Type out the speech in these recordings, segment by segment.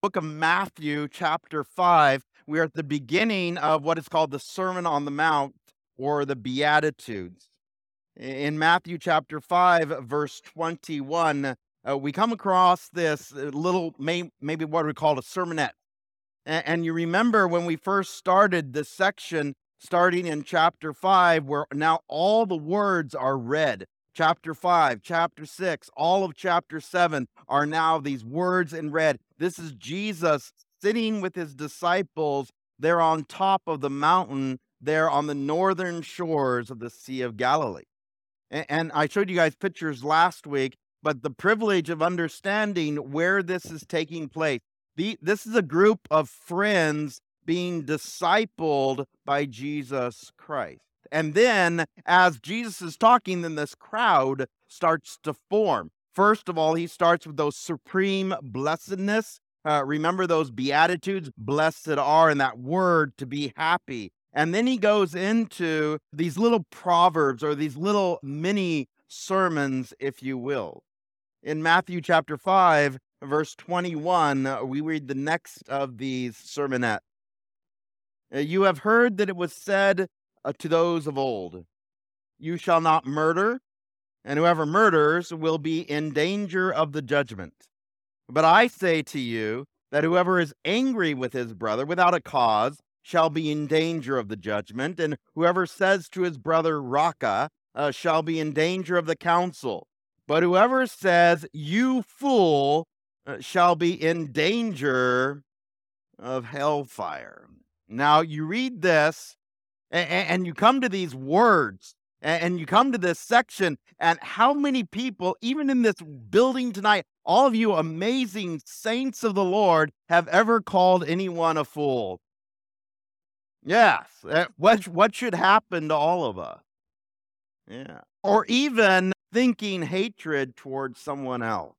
Book of Matthew, chapter 5, we are at the beginning of what is called the Sermon on the Mount, or the Beatitudes. In Matthew chapter 5, verse 21, we come across this little, maybe what we call a sermonette. And you remember when we first started this section, starting in chapter 5, where now all the words are read. Chapter 5, chapter 6, all of chapter 7 are now these words in red. This is Jesus sitting with his disciples. They're on top of the mountain. They're on the northern shores of the Sea of Galilee. And I showed you guys pictures last week, but the privilege of understanding where this is taking place. This is a group of friends being discipled by Jesus Christ. And then, as Jesus is talking, then this crowd starts to form. First of all, he starts with those supreme blessedness. Remember those Beatitudes, blessed are, and that word to be happy. And then he goes into these little proverbs, or these little mini sermons, if you will. In Matthew chapter 5, verse 21, we read the next of these sermonettes. You have heard that it was said, to those of old, you shall not murder, and whoever murders will be in danger of the judgment. But I say to you that whoever is angry with his brother without a cause shall be in danger of the judgment, and whoever says to his brother, Raca, shall be in danger of the council. But whoever says, you fool, shall be in danger of hellfire. Now you read this, and you come to these words, and you come to this section, and how many people, even in this building tonight, all of you amazing saints of the Lord, have ever called anyone a fool? Yes. What should happen to all of us? Yeah. Or even thinking hatred towards someone else.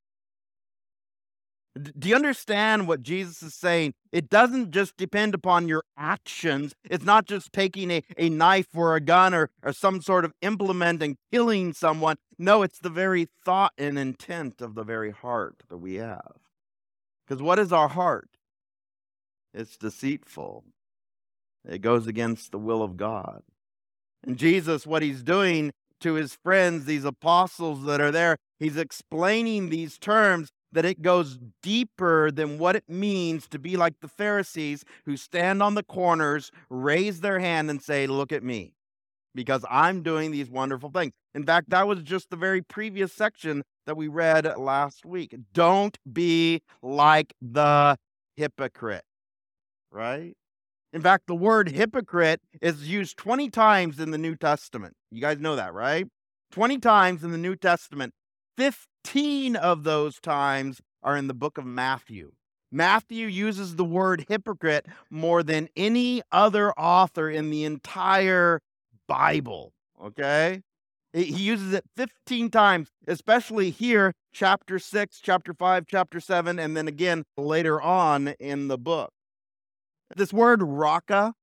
Do you understand what Jesus is saying? It doesn't just depend upon your actions. It's not just taking a knife or a gun or some sort of implement and killing someone. No, it's the very thought and intent of the very heart that we have. Because what is our heart? It's deceitful. It goes against the will of God. And Jesus, what he's doing to his friends, these apostles that are there, he's explaining these terms, that it goes deeper than what it means to be like the Pharisees who stand on the corners, raise their hand and say, look at me, because I'm doing these wonderful things. In fact, that was just the very previous section that we read last week. Don't be like the hypocrite, right? In fact, the word hypocrite is used 20 times in the New Testament. You guys know that, right? 20 times in the New Testament. 15 of those times are in the book of Matthew. Matthew uses the word hypocrite more than any other author in the entire Bible, okay? He uses it 15 times, especially here, chapter 6, chapter 5, chapter 7, and then again later on in the book. This word "raca"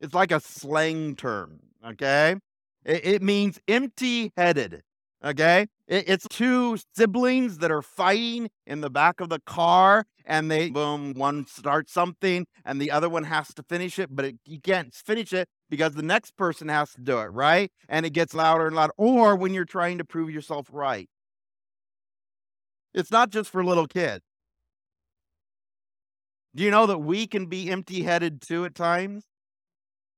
is like a slang term, okay? It means empty-headed. Okay, it's two siblings that are fighting in the back of the car, and they, boom, one starts something, and the other one has to finish it, but you can't finish it because the next person has to do it, right? And it gets louder and louder, or when you're trying to prove yourself right. It's not just for little kids. Do you know that we can be empty-headed too at times?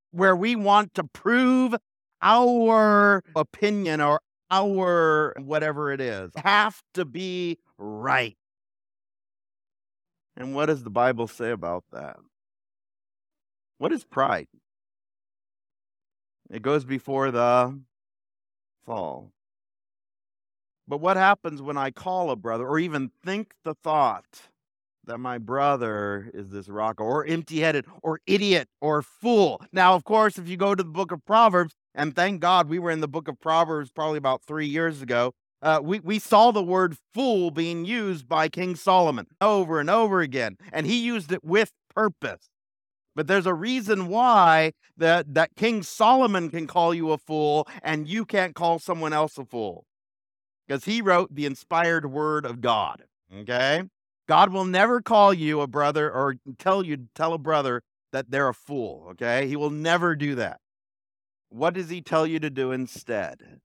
Where we want to prove our opinion or our whatever it is, have to be right. And what does the Bible say about that? What is pride? It goes before the fall. But what happens when I call a brother, or even think the thought that my brother is this rocker, or empty-headed, or idiot, or fool? Now, of course, if you go to the book of Proverbs, and thank God we were in the book of Proverbs probably about 3 years ago. We saw the word fool being used by King Solomon over and over again. And he used it with purpose. But there's a reason why that King Solomon can call you a fool and you can't call someone else a fool. Because he wrote the inspired word of God. Okay? God will never call you a brother or tell a brother that they're a fool, okay? He will never do that. What does he tell you to do instead?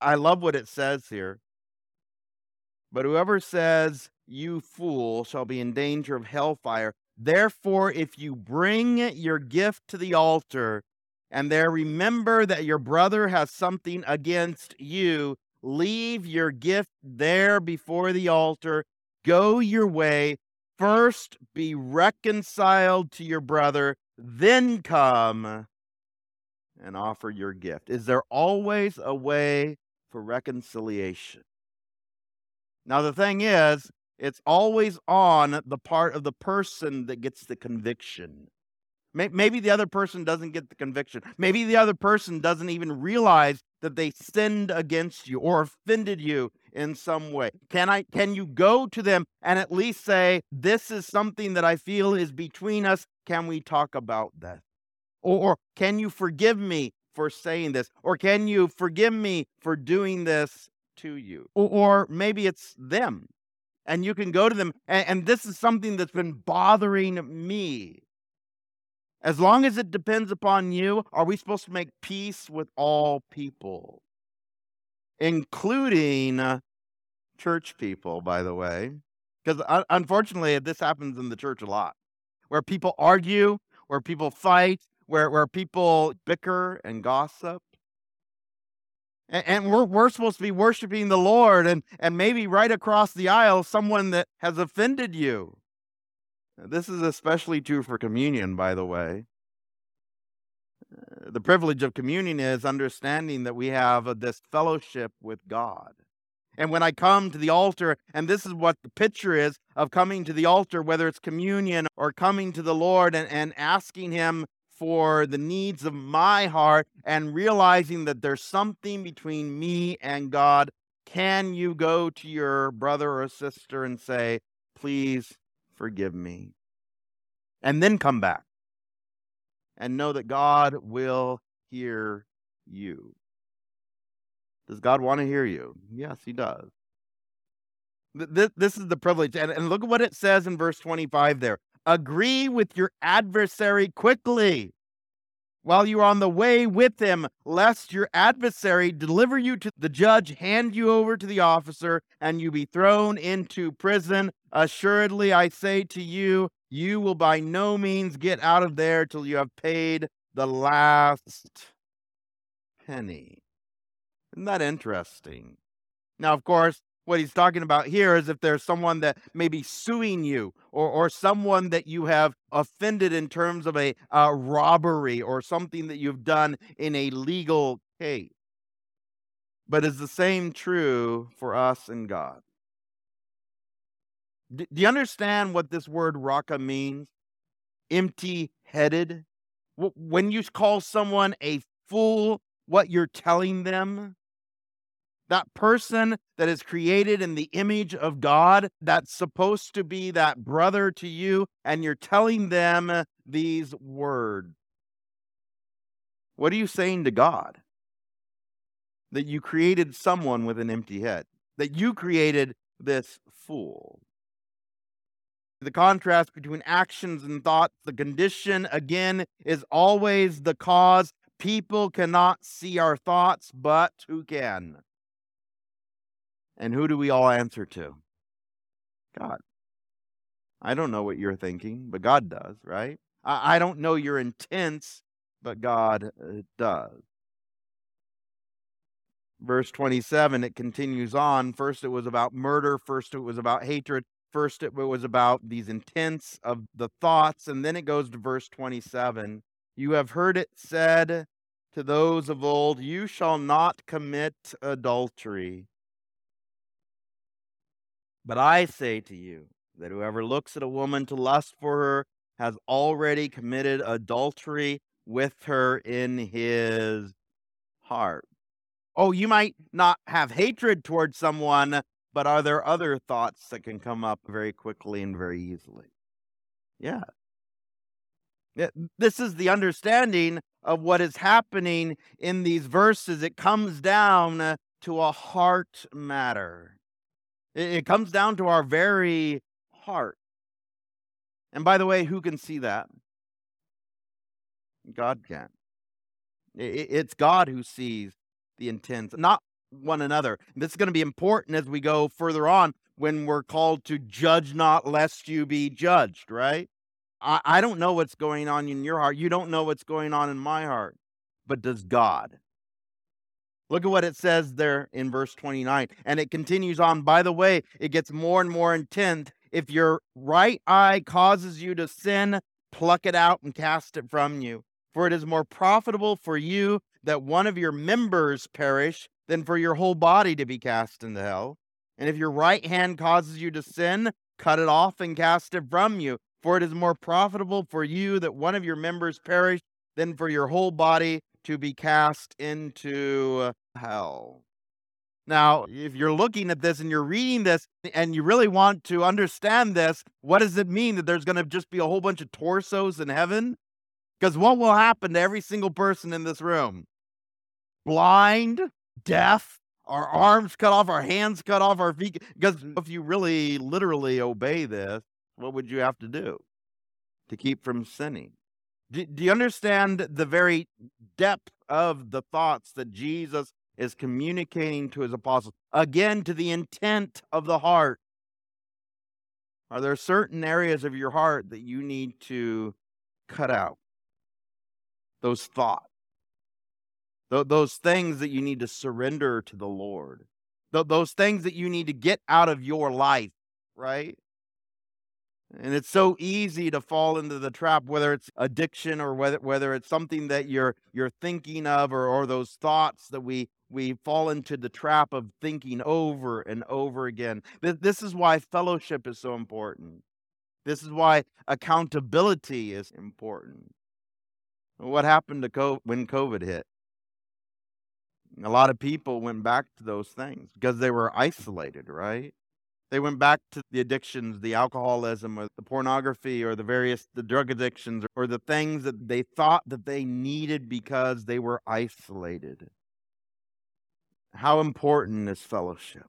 I love what it says here. But whoever says, you fool, shall be in danger of hellfire. Therefore, if you bring your gift to the altar and there remember that your brother has something against you, leave your gift there before the altar. Go your way. First be reconciled to your brother, then come and offer your gift. Is there always a way for reconciliation? Now, the thing is, it's always on the part of the person that gets the conviction. Maybe the other person doesn't get the conviction. Maybe the other person doesn't even realize that they sinned against you or offended you in some way. Can you go to them and at least say, this is something that I feel is between us. Can we talk about that? Or can you forgive me for saying this? Or can you forgive me for doing this to you? Or maybe it's them. And you can go to them, and this is something that's been bothering me. As long as it depends upon you, are we supposed to make peace with all people? Including church people, by the way. Because unfortunately, this happens in the church a lot. Where people argue, where people fight, where people bicker and gossip. And we're supposed to be worshiping the Lord, and maybe right across the aisle, someone that has offended you. This is especially true for communion, by the way. The privilege of communion is understanding that we have this fellowship with God. And when I come to the altar, and this is what the picture is of coming to the altar, whether it's communion or coming to the Lord and asking Him for the needs of my heart and realizing that there's something between me and God, can you go to your brother or sister and say, please forgive me? And then come back and know that God will hear you. Does God want to hear you? Yes, He does. This is the privilege. And look at what it says in verse 25 there. Agree with your adversary quickly while you are on the way with him, lest your adversary deliver you to the judge, hand you over to the officer, and you be thrown into prison. Assuredly, I say to you, you will by no means get out of there till you have paid the last penny. Isn't that interesting? Now, of course, what he's talking about here is if there's someone that may be suing you or someone that you have offended in terms of a robbery or something that you've done in a legal case. But is the same true for us and God? Do you understand what this word raka means? Empty-headed. When you call someone a fool, what you're telling them? That person that is created in the image of God, that's supposed to be that brother to you, and you're telling them these words. What are you saying to God? That you created someone with an empty head. That you created this fool. The contrast between actions and thoughts, the condition, again, is always the cause. People cannot see our thoughts, but who can? And who do we all answer to? God. I don't know what you're thinking, but God does, right? I don't know your intents, but God does. Verse 27, it continues on. First it was about murder. First it was about hatred. First it was about these intents of the thoughts. And then it goes to verse 27. You have heard it said to those of old, you shall not commit adultery. But I say to you that whoever looks at a woman to lust for her has already committed adultery with her in his heart. Oh, you might not have hatred towards someone, but are there other thoughts that can come up very quickly and very easily? Yeah. This is the understanding of what is happening in these verses. It comes down to a heart matter. It comes down to our very heart. And by the way, who can see that? God can. It's God who sees the intents, not one another. This is going to be important as we go further on when we're called to judge not lest you be judged, right? I don't know what's going on in your heart. You don't know what's going on in my heart. But does God? Look at what it says there in verse 29. And it continues on. By the way, it gets more and more intense. If your right eye causes you to sin, pluck it out and cast it from you. For it is more profitable for you that one of your members perish than for your whole body to be cast into hell. And if your right hand causes you to sin, cut it off and cast it from you. For it is more profitable for you that one of your members perish than for your whole body to be cast into hell. Now, if you're looking at this and you're reading this and you really want to understand this, what does it mean that there's going to just be a whole bunch of torsos in heaven? Because what will happen to every single person in this room? Blind, deaf, our arms cut off, our hands cut off, our feet. Because if you really literally obey this, what would you have to do to keep from sinning? Do you understand the very depth of the thoughts that Jesus is communicating to his apostles? Again, to the intent of the heart. Are there certain areas of your heart that you need to cut out? Those thoughts. Those things that you need to surrender to the Lord. Those things that you need to get out of your life, right? And it's so easy to fall into the trap, whether it's addiction or whether it's something that you're thinking of or those thoughts that we fall into the trap of thinking over and over again. This is why fellowship is so important. This is why accountability is important. What happened to when COVID hit? A lot of people went back to those things because they were isolated, right? They went back to the addictions, the alcoholism or the pornography or the drug addictions or the things that they thought that they needed because they were isolated. How important is fellowship?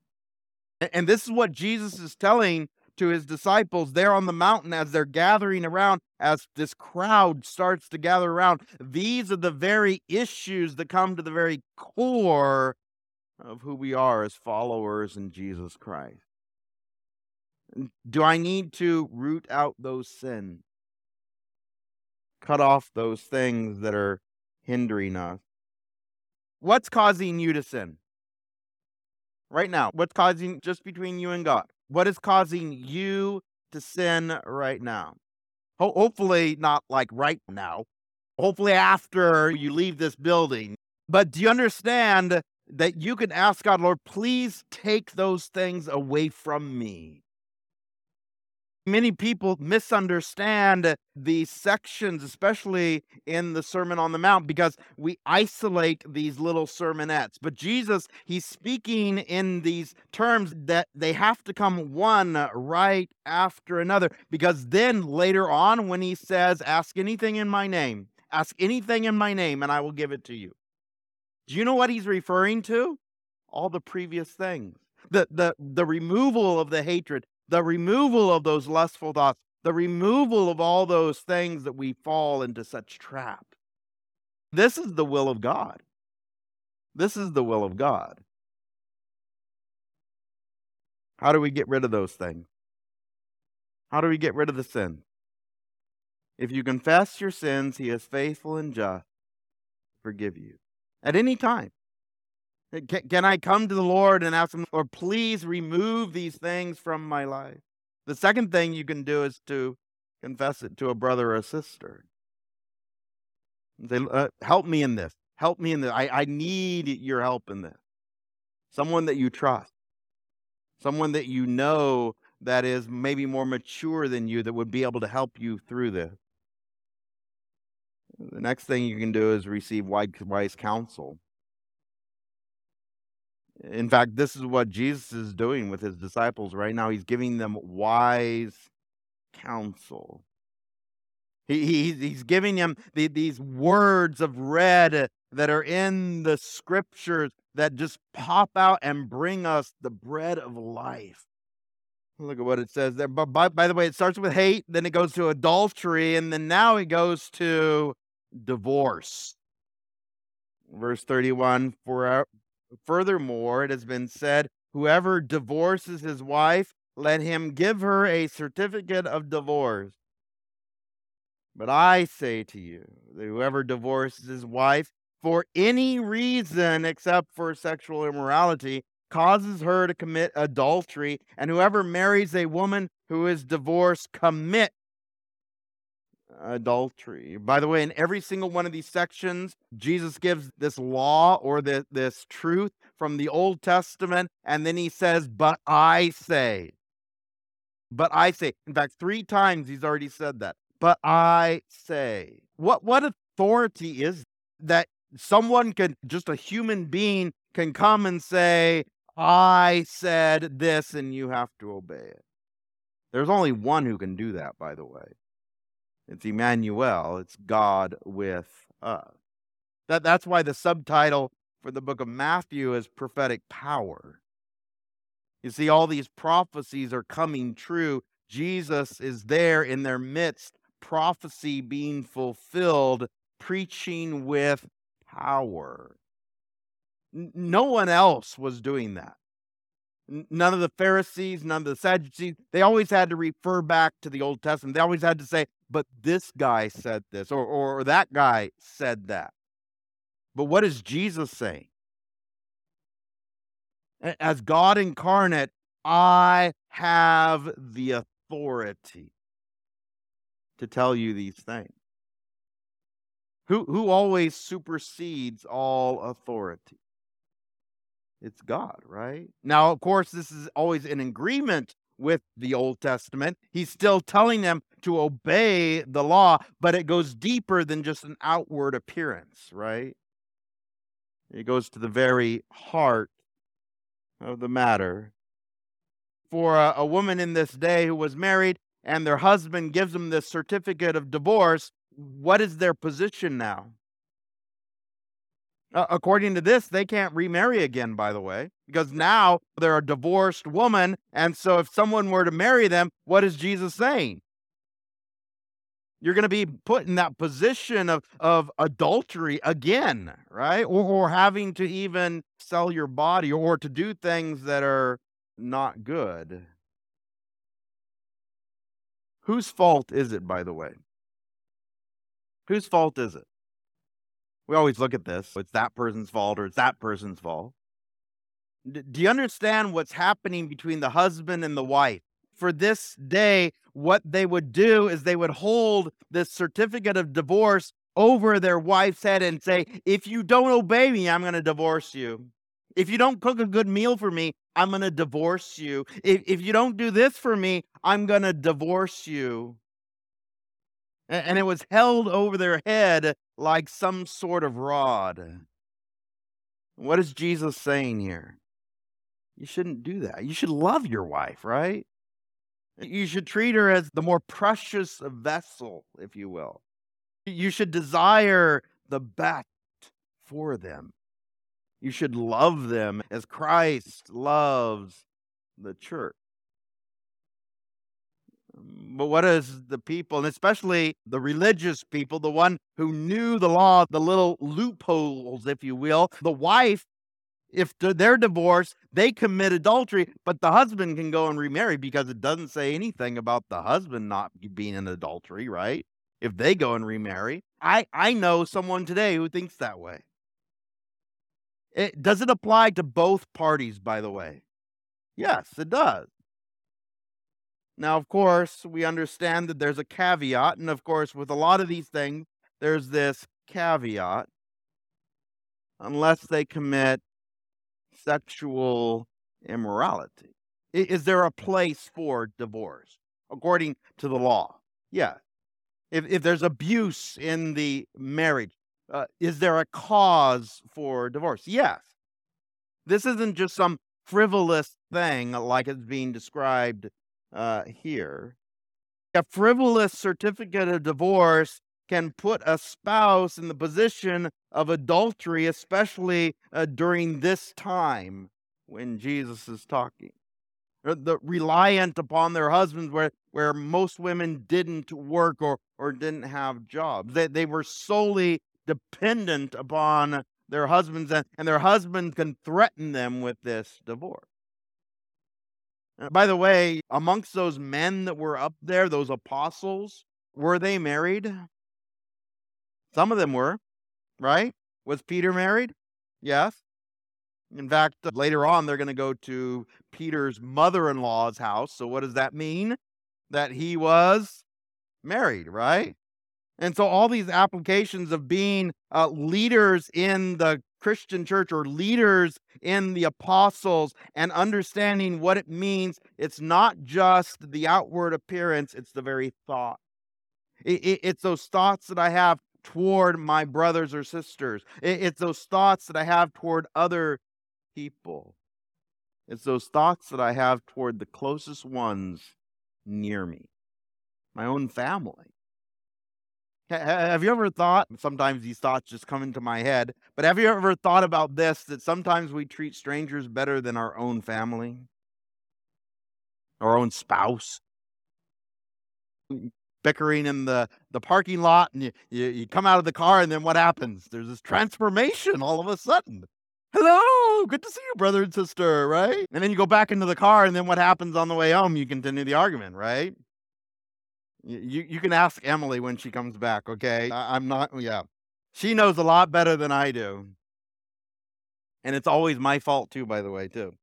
And this is what Jesus is telling to his disciples there on the mountain as they're gathering around, as this crowd starts to gather around. These are the very issues that come to the very core of who we are as followers in Jesus Christ. Do I need to root out those sins? Cut off those things that are hindering us. What's causing you to sin? Right now, what's causing, just between you and God, what is causing you to sin right now? Hopefully not like right now. Hopefully after you leave this building. But do you understand that you can ask God, Lord, please take those things away from me? Many people misunderstand these sections, especially in the Sermon on the Mount, because we isolate these little sermonettes. But Jesus, he's speaking in these terms that they have to come one right after another, because then later on when he says, ask anything in my name, and I will give it to you. Do you know what he's referring to? All the previous things. The removal of the hatred. The removal of those lustful thoughts, the removal of all those things that we fall into such trap. This is the will of God. This is the will of God. How do we get rid of those things? How do we get rid of the sin? If you confess your sins, he is faithful and just to forgive you at any time. Can I come to the Lord and ask him, Lord, please remove these things from my life? The second thing you can do is to confess it to a brother or a sister. Say, help me in this. Help me in this. I need your help in this. Someone that you trust. Someone that you know that is maybe more mature than you that would be able to help you through this. The next thing you can do is receive wise counsel. In fact, this is what Jesus is doing with his disciples right now. He's giving them wise counsel. He's giving them these words of red that are in the scriptures that just pop out and bring us the bread of life. Look at what it says there. But by the way, it starts with hate, then it goes to adultery, and then now it goes to divorce. Verse 31, furthermore, it has been said, whoever divorces his wife, let him give her a certificate of divorce. But I say to you, that whoever divorces his wife for any reason except for sexual immorality causes her to commit adultery, and whoever marries a woman who is divorced commits adultery. By the way, in every single one of these sections, Jesus gives this law or this truth from the Old Testament, and then he says, but I say. But I say. In fact, 3 times he's already said that. But I say. What authority is that someone can, just a human being, can come and say, I said this and you have to obey it? There's only one who can do that, by the way. It's Emmanuel. It's God with us. That's why the subtitle for the book of Matthew is prophetic power. You see, all these prophecies are coming true. Jesus is there in their midst, prophecy being fulfilled, preaching with power. No one else was doing that. None of the Pharisees, none of the Sadducees. They always had to refer back to the Old Testament. They always had to say, but this guy said this, or that guy said that. But what is Jesus saying? As God incarnate, I have the authority to tell you these things. Who always supersedes all authority? It's God, right? Now, of course, this is always in agreement with the Old Testament. He's still telling them to obey the law, but it goes deeper than just an outward appearance, right? It goes to the very heart of the matter. For a woman in this day who was married and their husband gives them this certificate of divorce, what is their position now? According to this, they can't remarry again, by the way, because now they're a divorced woman. And so if someone were to marry them, what is Jesus saying? You're going to be put in that position of adultery again, right? Or having to even sell your body or to do things that are not good. Whose fault is it, by the way? Whose fault is it? We always look at this. It's that person's fault or it's that person's fault. Do you understand what's happening between the husband and the wife? For this day, what they would do is they would hold this certificate of divorce over their wife's head and say, if you don't obey me, I'm going to divorce you. If you don't cook a good meal for me, I'm going to divorce you. If you don't do this for me, I'm going to divorce you. And it was held over their head like some sort of rod. What is Jesus saying here? You shouldn't do that. You should love your wife, right? You should treat her as the more precious vessel, if you will. You should desire the best for them. You should love them as Christ loves the church. But what is the people, and especially the religious people, the one who knew the law, the little loopholes, if you will, the wife, if they're divorced, they commit adultery, but the husband can go and remarry because it doesn't say anything about the husband not being in adultery, right? If they go and remarry. I know someone today who thinks that way. Does it apply to both parties, by the way? Yes, it does. Now, of course, we understand that there's a caveat. And of course, with a lot of these things, there's this caveat. Unless they commit sexual immorality. Is there a place for divorce? According to the law. Yeah. If there's abuse in the marriage, is there a cause for divorce? Yes. This isn't just some frivolous thing like it's being described here. A frivolous certificate of divorce can put a spouse in the position of adultery, especially during this time when Jesus is talking. the reliant upon their husbands, where most women didn't work or didn't have jobs. They were solely dependent upon their husbands, and their husbands can threaten them with this divorce. By the way, amongst those men that were up there, those apostles, were they married? Some of them were, right? Was Peter married? Yes. In fact, later on, they're going to go to Peter's mother-in-law's house. So what does that mean? That he was married, right? And so all these applications of being leaders in the Christian church or leaders in the apostles and understanding what it means, it's not just the outward appearance, it's the very thought. It's those thoughts that I have toward my brothers or sisters. It's those thoughts that I have toward other people. It's those thoughts that I have toward the closest ones near me, my own family. Have you ever thought, sometimes these thoughts just come into my head, but have you ever thought about this, that sometimes we treat strangers better than our own family? Our own spouse? Bickering in the parking lot, and you come out of the car, and then what happens? There's this transformation all of a sudden. Hello, good to see you, brother and sister, right? And then you go back into the car, and then what happens on the way home? You continue the argument, right? You can ask Emily when she comes back, okay? I'm not. She knows a lot better than I do. And it's always my fault too, by the way, too.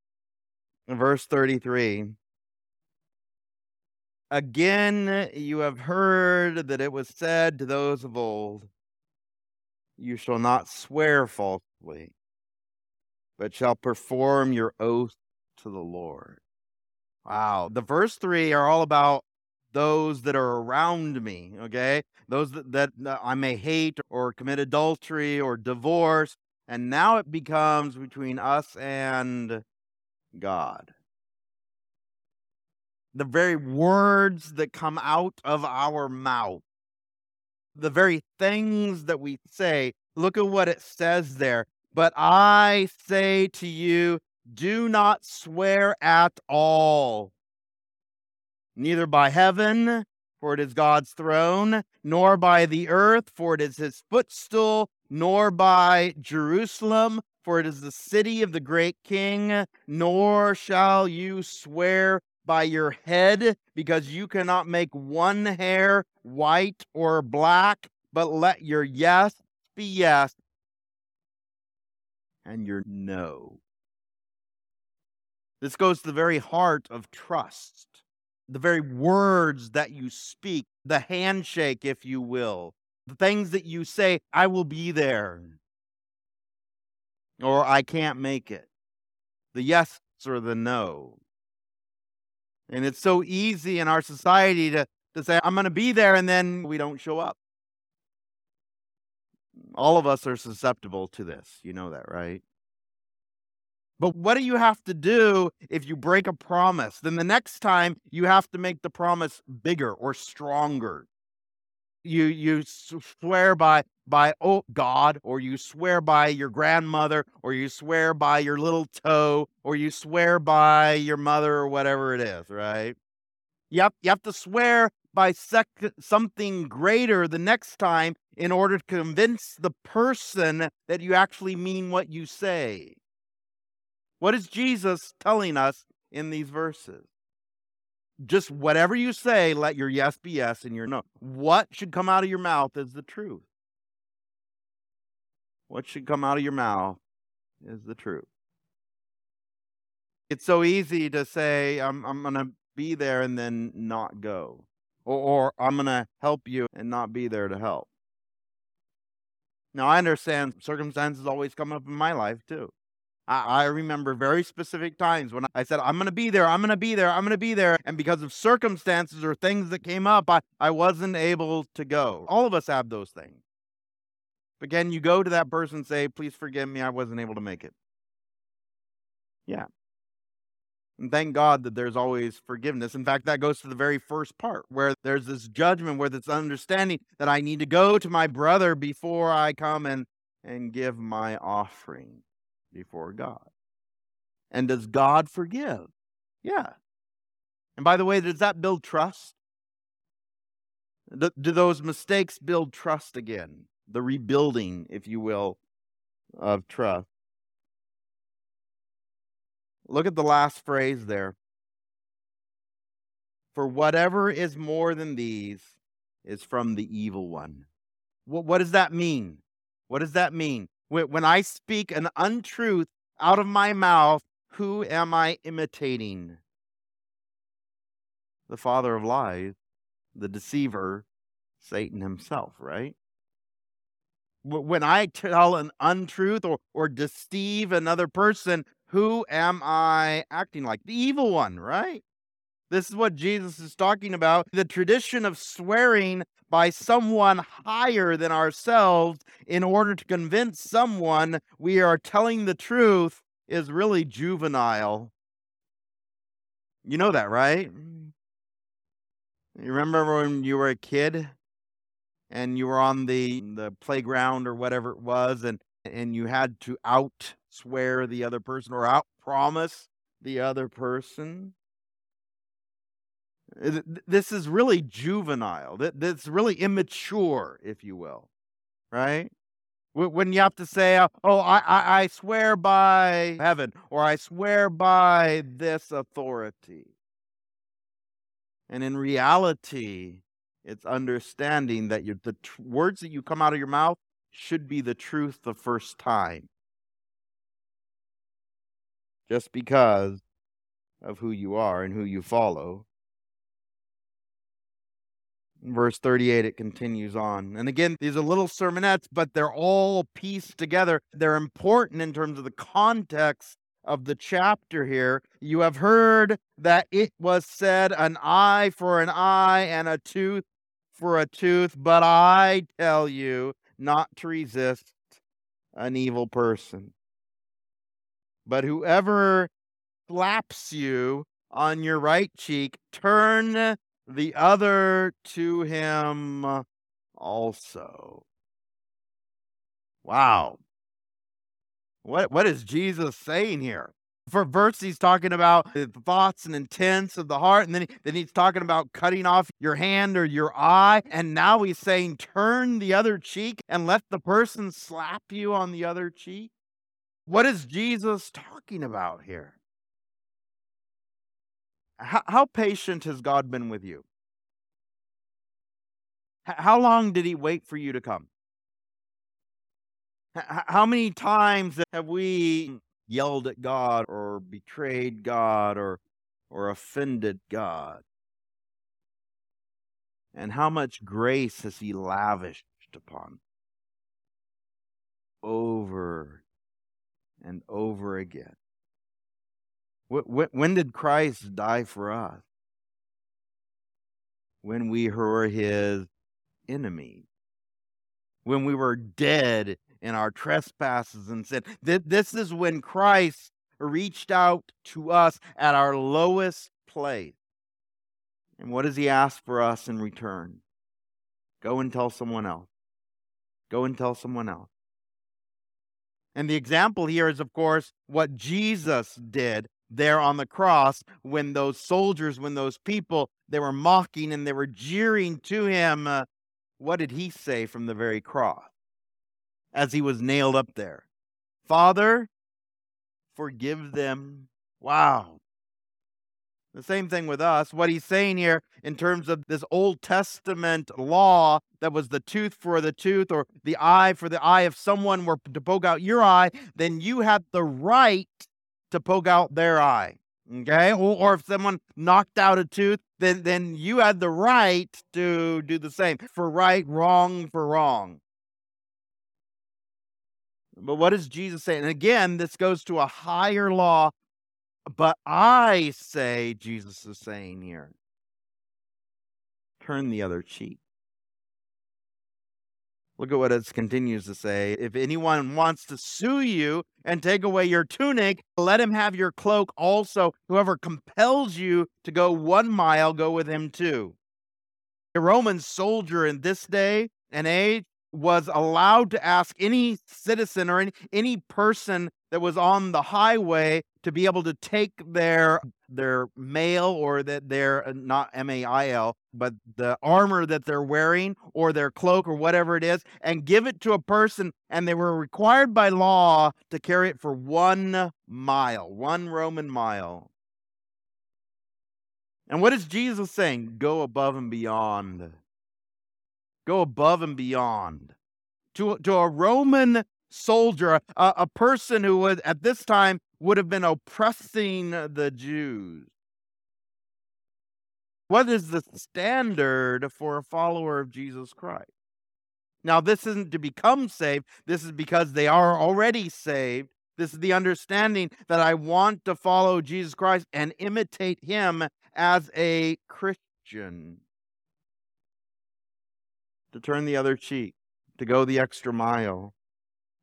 In verse 33, again, you have heard that it was said to those of old, you shall not swear falsely, but shall perform your oath to the Lord. Wow. The verse 3 are all about those that are around me, okay? Those that I may hate or commit adultery or divorce. And now it becomes between us and God. The very words that come out of our mouth, the very things that we say, look at what it says there. But I say to you, do not swear at all. Neither by heaven, for it is God's throne, nor by the earth, for it is his footstool, nor by Jerusalem, for it is the city of the great king, nor shall you swear by your head, because you cannot make one hair white or black, but let your yes be yes, and your no. This goes to the very heart of trust. The very words that you speak, the handshake, if you will, the things that you say, I will be there, or I can't make it, the yes or the no. And it's so easy in our society to say, I'm going to be there, and then we don't show up. All of us are susceptible to this. You know that, right? But what do you have to do if you break a promise? Then the next time you have to make the promise bigger or stronger. You swear by God, or you swear by your grandmother, or you swear by your little toe, or you swear by your mother, or whatever it is, right? You have to swear by something greater the next time in order to convince the person that you actually mean what you say. What is Jesus telling us in these verses? Just whatever you say, let your yes be yes and your no. What should come out of your mouth is the truth. What should come out of your mouth is the truth. It's so easy to say, I'm going to be there and then not go. Or I'm going to help you and not be there to help. Now, I understand circumstances always come up in my life too. I remember very specific times when I said, I'm going to be there. And because of circumstances or things that came up, I wasn't able to go. All of us have those things. But can you go to that person and say, please forgive me, I wasn't able to make it? Yeah. And thank God that there's always forgiveness. In fact, that goes to the very first part where there's this judgment, where this understanding that I need to go to my brother before I come and give my offering before God. And does God forgive? Yeah, And by the way, does that build trust? Do those mistakes build trust again? The rebuilding, if you will, of trust. Look at the last phrase there. For whatever is more than these is from the evil one. What does that mean? What does that mean? When I speak an untruth out of my mouth, who am I imitating? The father of lies, the deceiver, Satan himself, right? When I tell an untruth or deceive another person, who am I acting like? The evil one, right? This is what Jesus is talking about. The tradition of swearing by someone higher than ourselves in order to convince someone we are telling the truth is really juvenile. You know that, right? You remember when you were a kid? And you were on the playground or whatever it was, and you had to out swear the other person or out promise the other person. This is really juvenile. That's really immature, if you will, right? When you have to say, oh, I swear by heaven, or I swear by this authority. And in reality, it's understanding that the words that you come out of your mouth should be the truth the first time. Just because of who you are and who you follow. In verse 38, it continues on. And again, these are little sermonettes, but they're all pieced together. They're important in terms of the context of the chapter here. You have heard that it was said, an eye for an eye and a tooth for a tooth, but I tell you not to resist an evil person. But whoever slaps you on your right cheek, turn the other to him also. Wow. What is Jesus saying here? First, he's talking about the thoughts and intents of the heart, and then he's talking about cutting off your hand or your eye, and now he's saying, turn the other cheek and let the person slap you on the other cheek. What is Jesus talking about here? How patient has God been with you? How long did he wait for you to come? How many times have we yelled at God or betrayed God or offended God? And how much grace has he lavished upon us? Over and over again. When did Christ die for us? When we were his enemies. When we were dead in our trespasses and sin. This is when Christ reached out to us at our lowest place. And what does he ask for us in return? Go and tell someone else. Go and tell someone else. And the example here is, of course, what Jesus did there on the cross when those soldiers, when those people, they were mocking and they were jeering to him. What did he say from the very cross? As he was nailed up there. Father, forgive them. Wow. The same thing with us. What he's saying here in terms of this Old Testament law that was the tooth for the tooth or the eye for the eye. If someone were to poke out your eye, then you had the right to poke out their eye. Okay? Or if someone knocked out a tooth, then you had the right to do the same. For right, wrong, for wrong. But what does Jesus say? And again, this goes to a higher law. But I say, Jesus is saying here, turn the other cheek. Look at what it continues to say. If anyone wants to sue you and take away your tunic, let him have your cloak also. Whoever compels you to go 1 mile, go with him too. A Roman soldier in this day and age was allowed to ask any citizen or any person that was on the highway to be able to take their mail, or that they're not mail, but the armor that they're wearing, or their cloak, or whatever it is, and give it to a person. And they were required by law to carry it for 1 mile, 1 Roman mile. And what is Jesus saying? Go above and beyond. Go above and beyond. To a Roman soldier, a person who would, at this time would have been oppressing the Jews. What is the standard for a follower of Jesus Christ? Now, this isn't to become saved. This is because they are already saved. This is the understanding that I want to follow Jesus Christ and imitate him as a Christian. To turn the other cheek, to go the extra mile,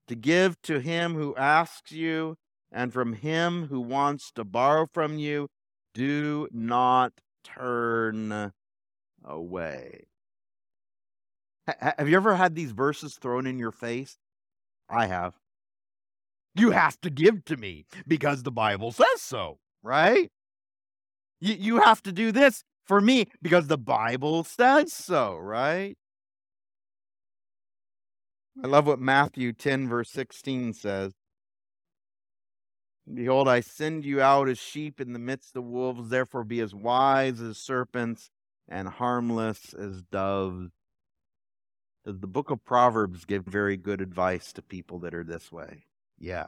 to give to him who asks you, and from him who wants to borrow from you, do not turn away. Have you ever had these verses thrown in your face? I have. You have to give to me because the Bible says so, right? You have to do this for me because the Bible says so, right? I love what Matthew 10, verse 16 says. Behold, I send you out as sheep in the midst of wolves, therefore be as wise as serpents and harmless as doves. Does the book of Proverbs give very good advice to people that are this way? Yeah.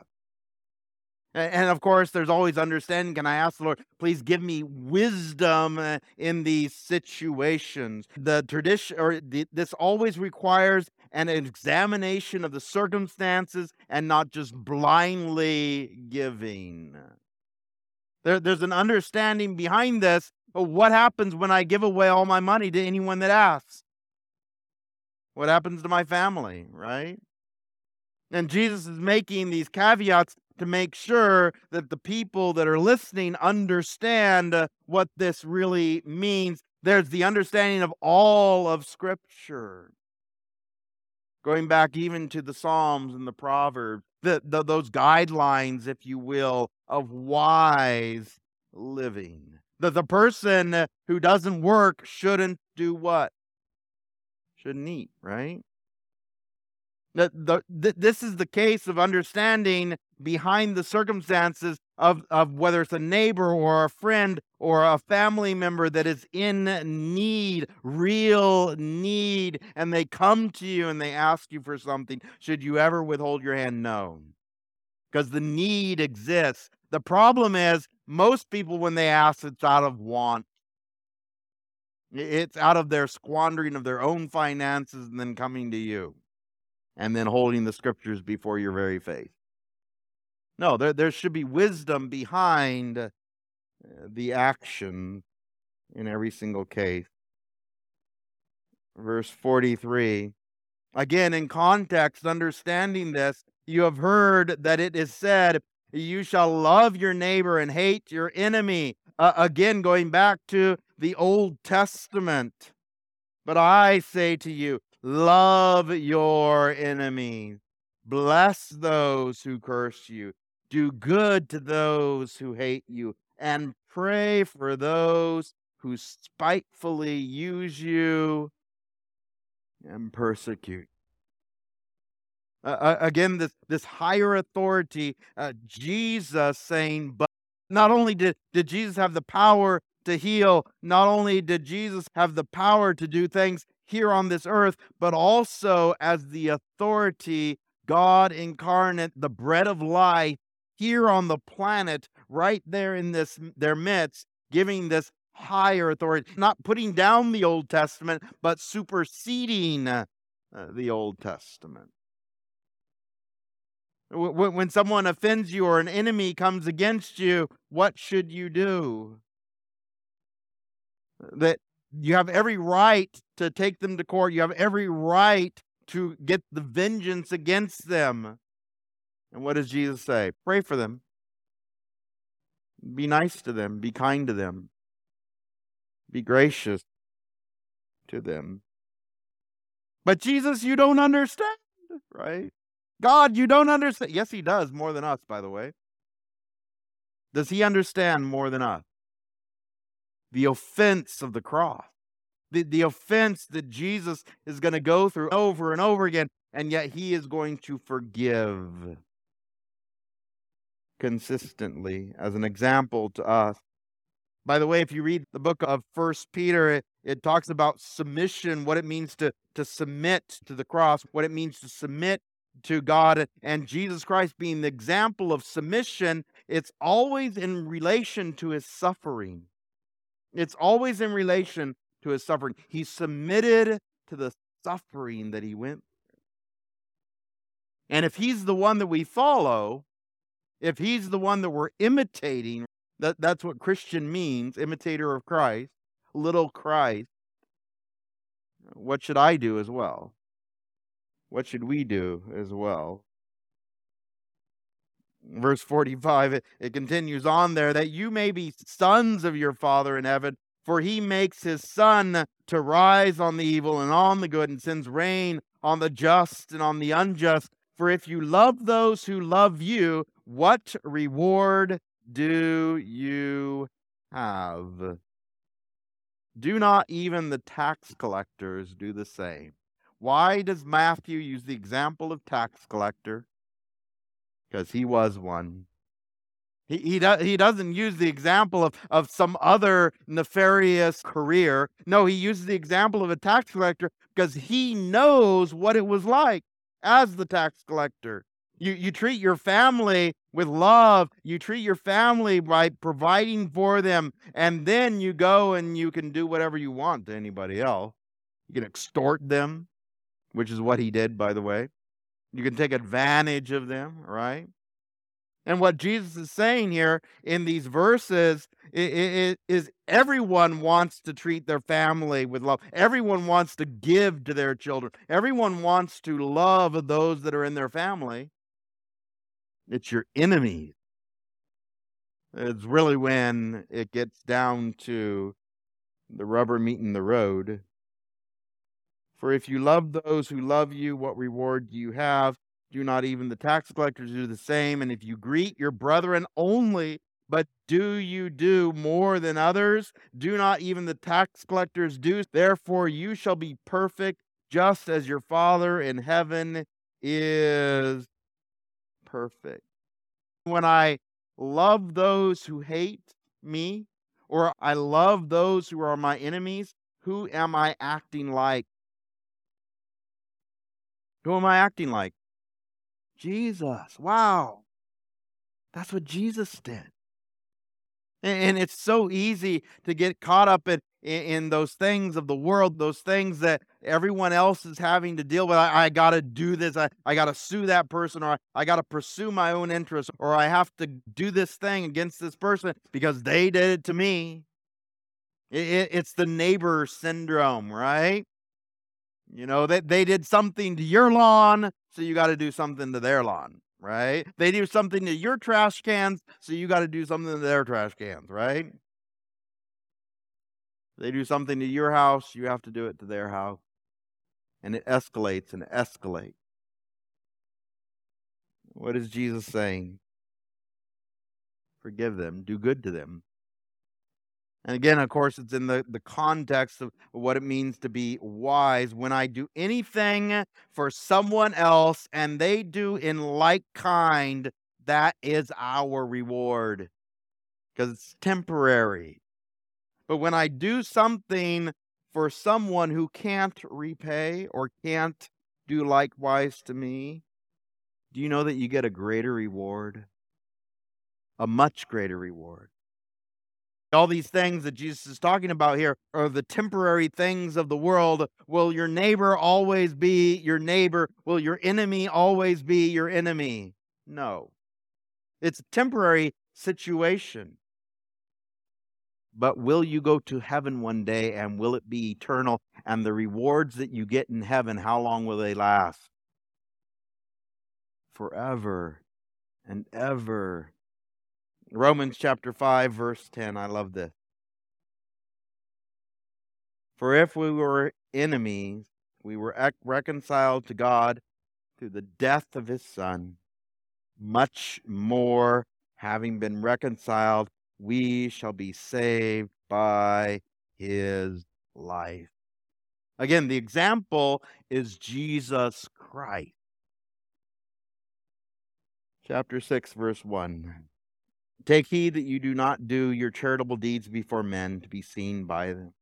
And of course, there's always understanding. Can I ask the Lord, please give me wisdom in these situations? The tradition, or this always requires an examination of the circumstances and not just blindly giving. There's an understanding behind this. But what happens when I give away all my money to anyone that asks? What happens to my family, right? And Jesus is making these caveats to make sure that the people that are listening understand what this really means. There's the understanding of all of Scripture. Going back even to the Psalms and the Proverbs, those guidelines, if you will, of wise living. That the person who doesn't work shouldn't do what? Shouldn't eat, right? This is the case of understanding behind the circumstances of whether it's a neighbor or a friend or a family member that is in need, real need, and they come to you and they ask you for something. Should you ever withhold your hand? No. Because the need exists. The problem is most people, when they ask, it's out of want. It's out of their squandering of their own finances and then coming to you. And then holding the Scriptures before your very face. No, there should be wisdom behind the action in every single case. Verse 43. Again, in context, understanding this, you have heard that it is said, you shall love your neighbor and hate your enemy. Again, going back to the Old Testament. But I say to you, love your enemies. Bless those who curse you. Do good to those who hate you. And pray for those who spitefully use you and persecute. Again, this higher authority, Jesus saying, but not only did Jesus have the power to heal, not only did Jesus have the power to do things here on this earth, but also as the authority, God incarnate, the bread of life here on the planet, right there in their midst, giving this higher authority, not putting down the Old Testament, but superseding the Old Testament. When someone offends you or an enemy comes against you, what should you do? That you have every right to take them to court. You have every right to get the vengeance against them. And what does Jesus say? Pray for them. Be nice to them. Be kind to them. Be gracious to them. But Jesus, you don't understand, right? God, you don't understand. Yes, he does more than us, by the way. Does he understand more than us? The offense of the cross, the offense that Jesus is going to go through over and over again, and yet he is going to forgive consistently as an example to us. By the way, if you read the book of 1 Peter, it talks about submission, what it means to submit to the cross, what it means to submit to God, and Jesus Christ being the example of submission. It's always in relation to his suffering. It's always in relation to his suffering. He submitted to the suffering that he went through. And if he's the one that we follow, if he's the one that we're imitating, that's what Christian means, imitator of Christ, little Christ. What should I do as well? What should we do as well? Verse 45, it continues on there, that you may be sons of your Father in heaven, for he makes his sun to rise on the evil and on the good, and sends rain on the just and on the unjust. For if you love those who love you, what reward do you have? Do not even the tax collectors do the same? Why does Matthew use the example of tax collector? Because he was one. He doesn't use the example of some other nefarious career. No, he uses the example of a tax collector because he knows what it was like as the tax collector. You treat your family with love. You treat your family by providing for them. And then you go and you can do whatever you want to anybody else. You can extort them, which is what he did, by the way. You can take advantage of them, right? And what Jesus is saying here in these verses is everyone wants to treat their family with love. Everyone wants to give to their children. Everyone wants to love those that are in their family. It's your enemies. It's really when it gets down to the rubber meeting the road. For if you love those who love you, what reward do you have? Do not even the tax collectors do the same? And if you greet your brethren only, but do you do more than others? Do not even the tax collectors do? Therefore you shall be perfect, just as your Father in heaven is perfect. When I love those who hate me, or I love those who are my enemies, who am I acting like? Who am I acting like? Jesus. Wow. That's what Jesus did. And it's so easy to get caught up in those things of the world, those things that everyone else is having to deal with. I got to do this. I got to sue that person, or I got to pursue my own interests, or I have to do this thing against this person because they did it to me. It's the neighbor syndrome, right? You know, they did something to your lawn, so you got to do something to their lawn, right? They do something to your trash cans, so you got to do something to their trash cans, right? They do something to your house, you have to do it to their house. And it escalates and escalates. What is Jesus saying? Forgive them, do good to them. And again, of course, it's in the context of what it means to be wise. When I do anything for someone else and they do in like kind, that is our reward, because it's temporary. But when I do something for someone who can't repay or can't do likewise to me, do you know that you get a greater reward? A much greater reward. All these things that Jesus is talking about here are the temporary things of the world. Will your neighbor always be your neighbor? Will your enemy always be your enemy? No. It's a temporary situation. But will you go to heaven one day, and will it be eternal? And the rewards that you get in heaven, how long will they last? Forever and ever. Romans chapter 5, verse 10. I love this. For if we were enemies, we were reconciled to God through the death of his Son, much more, having been reconciled, we shall be saved by his life. Again, the example is Jesus Christ. Chapter 6, verse 1. Take heed that you do not do your charitable deeds before men to be seen by them.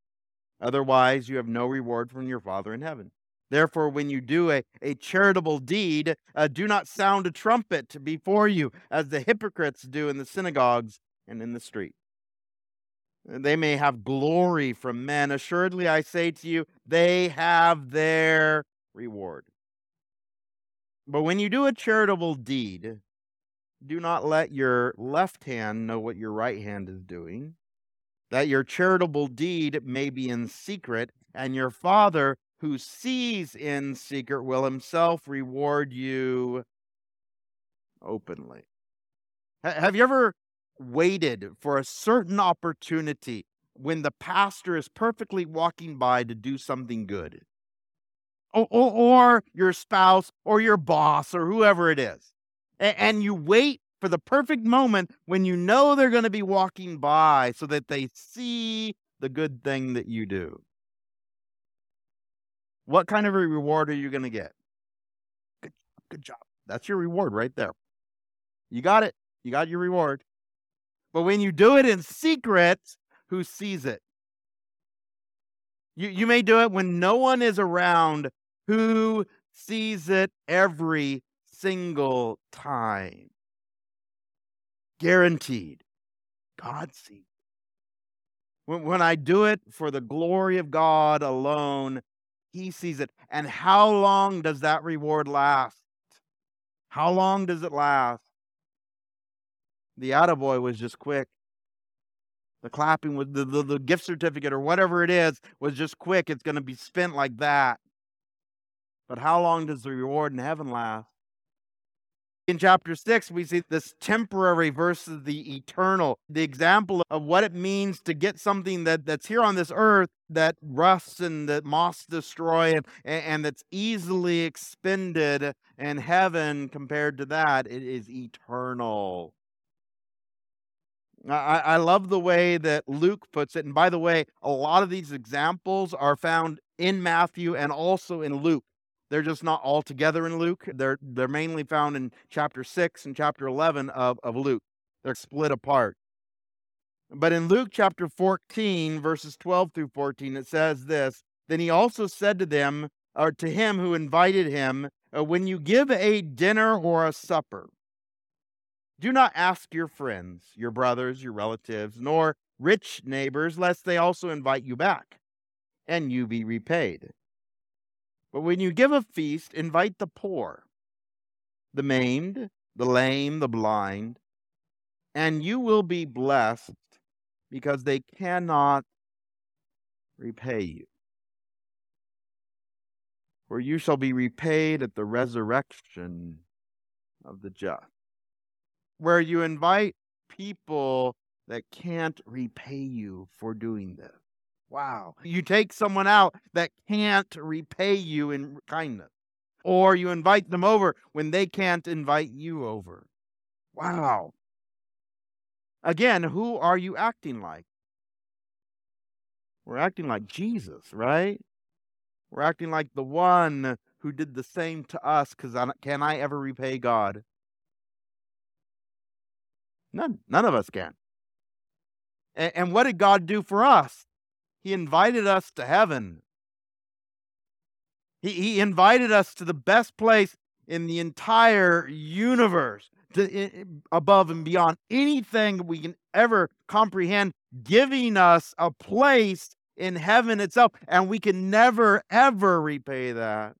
Otherwise, you have no reward from your Father in heaven. Therefore, when you do a charitable deed, do not sound a trumpet before you, as the hypocrites do in the synagogues and in the street. They may have glory from men. Assuredly, I say to you, they have their reward. But when you do a charitable deed, do not let your left hand know what your right hand is doing, that your charitable deed may be in secret, and your Father who sees in secret will himself reward you openly. Have you ever waited for a certain opportunity when the pastor is perfectly walking by to do something good? Or your spouse or your boss or whoever it is. And you wait for the perfect moment when you know they're going to be walking by so that they see the good thing that you do. What kind of a reward are you going to get? Good job. That's your reward right there. You got it. You got your reward. But when you do it in secret, who sees it? You may do it when no one is around. Who sees it every single time? Guaranteed. God sees. When I do it for the glory of God alone, he sees it. And how long does that reward last? How long does it last? The attaboy was just quick. The clapping with the gift certificate or whatever it is was just quick. It's going to be spent like that. But how long does the reward in heaven last? In chapter 6, we see this temporary versus the eternal. The example of what it means to get something that's here on this earth that rusts and that moss destroy and that's easily expended in heaven compared to that. It is eternal. I love the way that Luke puts it. And by the way, a lot of these examples are found in Matthew and also in Luke. They're just not all together in Luke. They're mainly found in chapter 6 and chapter 11 of Luke. They're split apart. But in Luke chapter 14, verses 12 through 14, it says this, Then he also said to them, or to him who invited him, when you give a dinner or a supper, do not ask your friends, your brothers, your relatives, nor rich neighbors, lest they also invite you back, and you be repaid. But when you give a feast, invite the poor, the maimed, the lame, the blind, and you will be blessed, because they cannot repay you. For you shall be repaid at the resurrection of the just. Where you invite people that can't repay you for doing this. Wow. You take someone out that can't repay you in kindness. Or you invite them over when they can't invite you over. Wow. Again, who are you acting like? We're acting like Jesus, right? We're acting like the one who did the same to us, because can I ever repay God? None of us can. And what did God do for us? He invited us to heaven. He invited us to the best place in the entire universe, above and beyond anything we can ever comprehend, giving us a place in heaven itself, and we can never, ever repay that.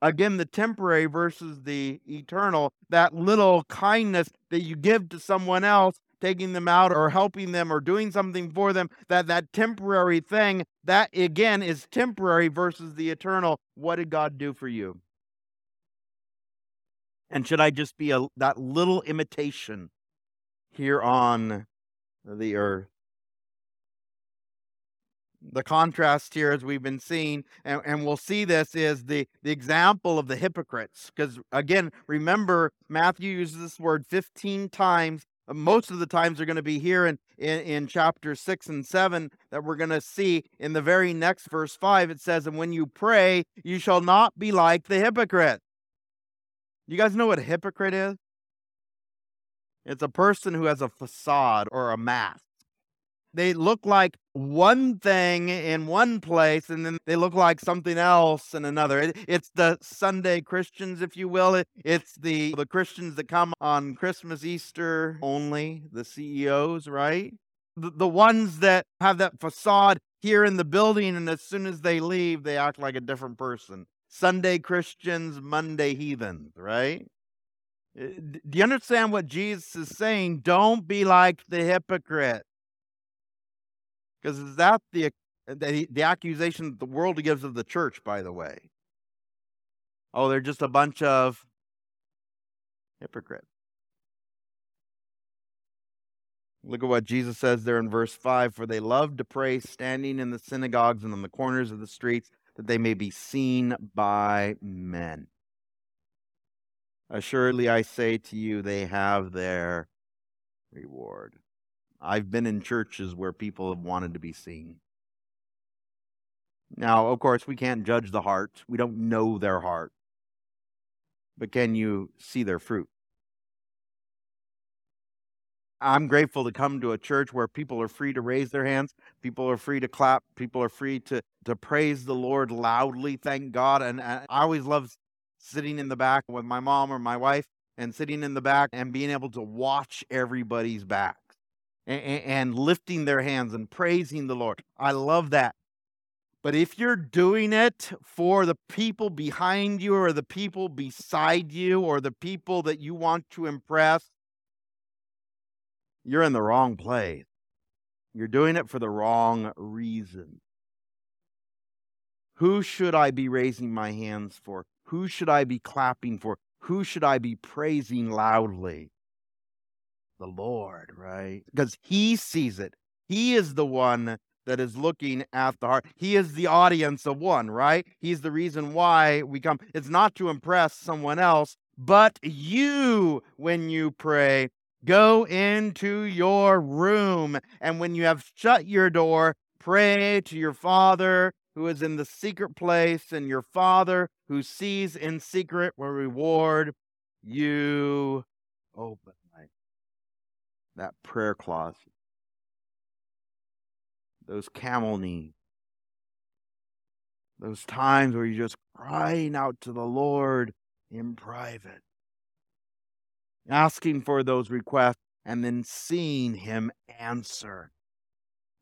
Again, the temporary versus the eternal, that little kindness that you give to someone else, taking them out or helping them or doing something for them, that temporary thing, that again is temporary versus the eternal. What did God do for you? And should I just be that little imitation here on the earth? The contrast here, as we've been seeing, and we'll see this, is the example of the hypocrites. Because again, remember, Matthew uses this word 15 times. Most of the times are going to be here in chapter 6 and 7 that we're going to see in the very next verse 5. It says, and when you pray, you shall not be like the hypocrite. You guys know what a hypocrite is? It's a person who has a facade or a mask. They look like one thing in one place, and then they look like something else in another. It's the Sunday Christians, if you will. It's the Christians that come on Christmas, Easter only, the CEOs, right? The ones that have that facade here in the building, and as soon as they leave, they act like a different person. Sunday Christians, Monday heathens, right? Do you understand what Jesus is saying? Don't be like the hypocrite. Because is that the accusation that the world gives of the church, by the way? Oh, they're just a bunch of hypocrites. Look at what Jesus says there in verse 5. For they love to pray standing in the synagogues and on the corners of the streets, that they may be seen by men. Assuredly, I say to you, they have their reward. I've been in churches where people have wanted to be seen. Now, of course, we can't judge the heart. We don't know their heart. But can you see their fruit? I'm grateful to come to a church where people are free to raise their hands. People are free to clap. People are free to praise the Lord loudly, thank God. And I always love sitting in the back with my mom or my wife and sitting in the back and being able to watch everybody's back. And lifting their hands and praising the Lord. I love that. But if you're doing it for the people behind you or the people beside you or the people that you want to impress, you're in the wrong place. You're doing it for the wrong reason. Who should I be raising my hands for? Who should I be clapping for? Who should I be praising loudly? The Lord, right? Because He sees it. He is the one that is looking at the heart. He is the audience of one, right? He's the reason why we come. It's not to impress someone else, but you, when you pray, go into your room, and when you have shut your door, pray to your Father who is in the secret place, and your Father who sees in secret will reward you open. That prayer closet, those camel knees, those times where you're just crying out to the Lord in private, asking for those requests and then seeing Him answer.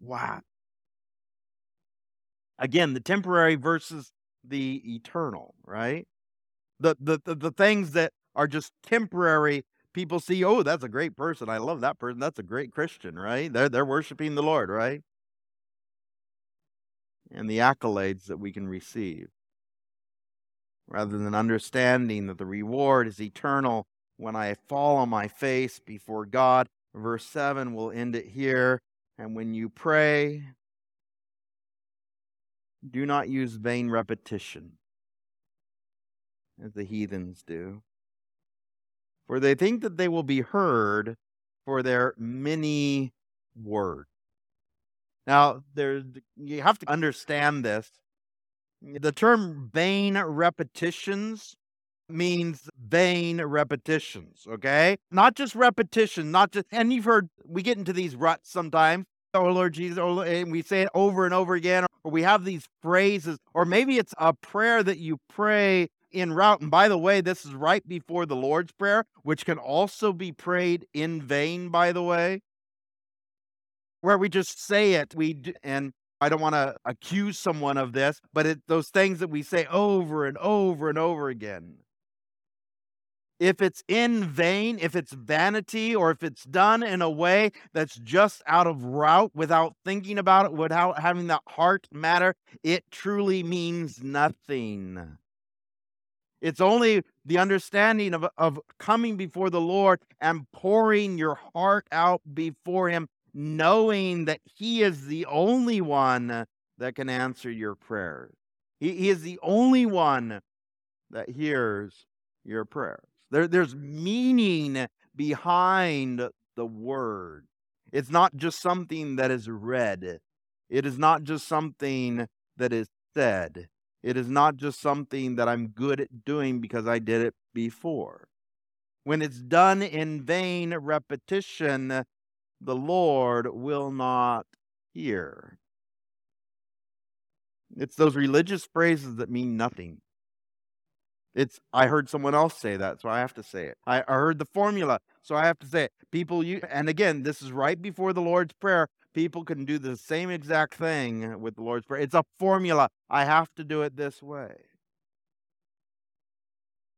Wow. Again, the temporary versus the eternal, right? The things that are just temporary. People see, oh, that's a great person. I love that person. That's a great Christian, right? They're worshiping the Lord, right? And the accolades that we can receive. Rather than understanding that the reward is eternal when I fall on my face before God. Verse 7, we'll end it here. And when you pray, do not use vain repetition as the heathens do. For they think that they will be heard for their many words. Now, you have to understand this. The term vain repetitions means vain repetitions, okay? Not just repetition, and you've heard, we get into these ruts sometimes. Oh, Lord Jesus, oh, and we say it over and over again, or we have these phrases, or maybe it's a prayer that you pray en route. And by the way, this is right before the Lord's Prayer, which can also be prayed in vain, by the way, where we just say it. And I don't want to accuse someone of this, but those things that we say over and over and over again. If it's in vain, if it's vanity, or if it's done in a way that's just out of route, without thinking about it, without having that heart matter, it truly means nothing. It's only the understanding of coming before the Lord and pouring your heart out before Him, knowing that He is the only one that can answer your prayers. He is the only one that hears your prayers. There's meaning behind the word. It's not just something that is read. It is not just something that is said. It is not just something that I'm good at doing because I did it before. When it's done in vain repetition, the Lord will not hear. It's those religious phrases that mean nothing. It's, I heard someone else say that, so I have to say it. I heard the formula, so I have to say it. And again, this is right before the Lord's Prayer. People can do the same exact thing with the Lord's Prayer. It's a formula. I have to do it this way.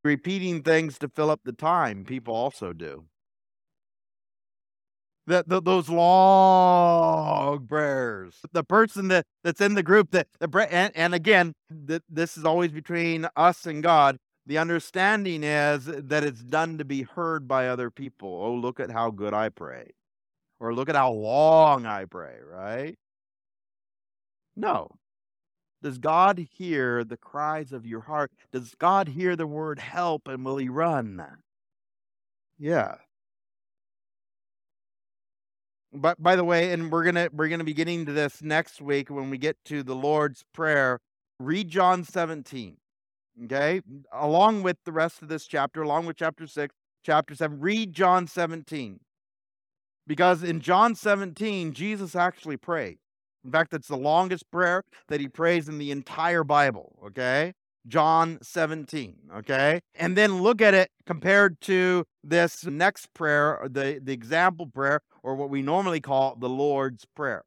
Repeating things to fill up the time, people also do. Those long prayers. The person that's in the group, this is always between us and God. The understanding is that it's done to be heard by other people. Oh, look at how good I pray. Or look at how long I pray, right? No. Does God hear the cries of your heart? Does God hear the word help, and will he run? Yeah. But by the way, and we're gonna be getting to this next week when we get to the Lord's Prayer. Read John 17, okay? Along with the rest of this chapter, along with chapter 6, chapter 7, read John 17. Because in John 17, Jesus actually prayed. In fact, it's the longest prayer that he prays in the entire Bible, okay? John 17, okay? And then look at it compared to this next prayer, the example prayer, or what we normally call the Lord's Prayer.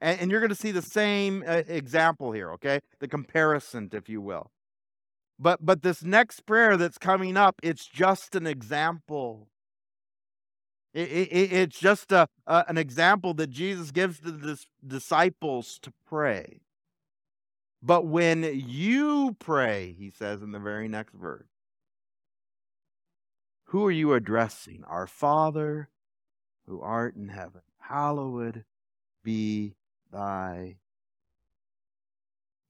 And you're going to see the same example here, okay? The comparison, if you will. But this next prayer that's coming up, it's just an example. It's just an example that Jesus gives to the disciples to pray. But when you pray, he says in the very next verse, who are you addressing? Our Father who art in heaven, hallowed be thy.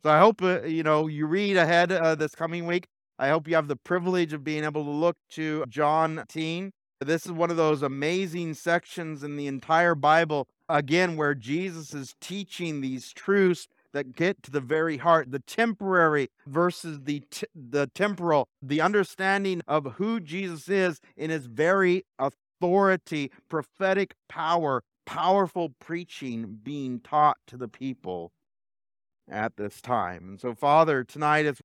So I hope, you read ahead this coming week. I hope you have the privilege of being able to look to John 10. This is one of those amazing sections in the entire Bible, again, where Jesus is teaching these truths that get to the very heart, the temporary versus the temporal, the understanding of who Jesus is in his very authority, prophetic power, powerful preaching being taught to the people at this time. And so, Father, tonight as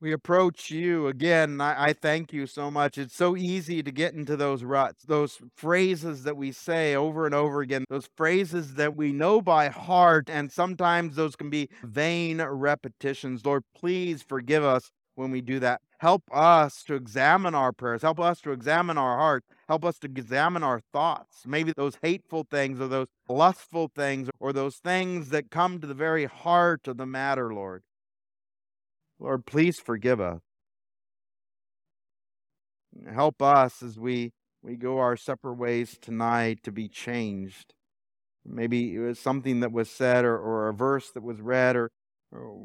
we approach you again, I thank you so much. It's so easy to get into those ruts, those phrases that we say over and over again, those phrases that we know by heart, and sometimes those can be vain repetitions. Lord, please forgive us when we do that. Help us to examine our prayers. Help us to examine our hearts. Help us to examine our thoughts. Maybe those hateful things or those lustful things or those things that come to the very heart of the matter, Lord. Lord, please forgive us. Help us as we go our separate ways tonight to be changed. Maybe it was something that was said or a verse that was read or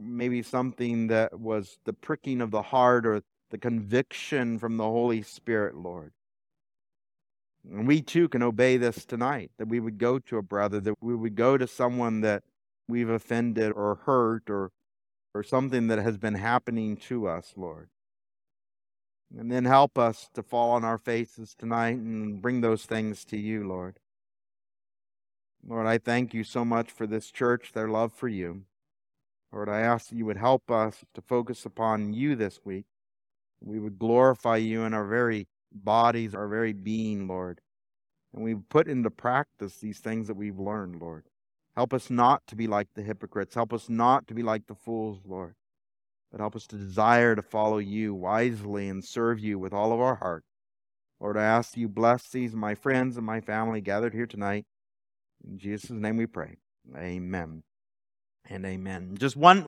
maybe something that was the pricking of the heart or the conviction from the Holy Spirit, Lord. And we too can obey this tonight, that we would go to a brother, that we would go to someone that we've offended or hurt or something that has been happening to us, Lord. And then help us to fall on our faces tonight and bring those things to you, Lord. Lord, I thank you so much for this church, their love for you. Lord, I ask that you would help us to focus upon you this week. We would glorify you in our very bodies, our very being, Lord. And we put into practice these things that we've learned, Lord. Help us not to be like the hypocrites. Help us not to be like the fools, Lord. But help us to desire to follow you wisely and serve you with all of our heart. Lord, I ask that you bless these, my friends and my family gathered here tonight. In Jesus' name we pray. Amen and amen. Just one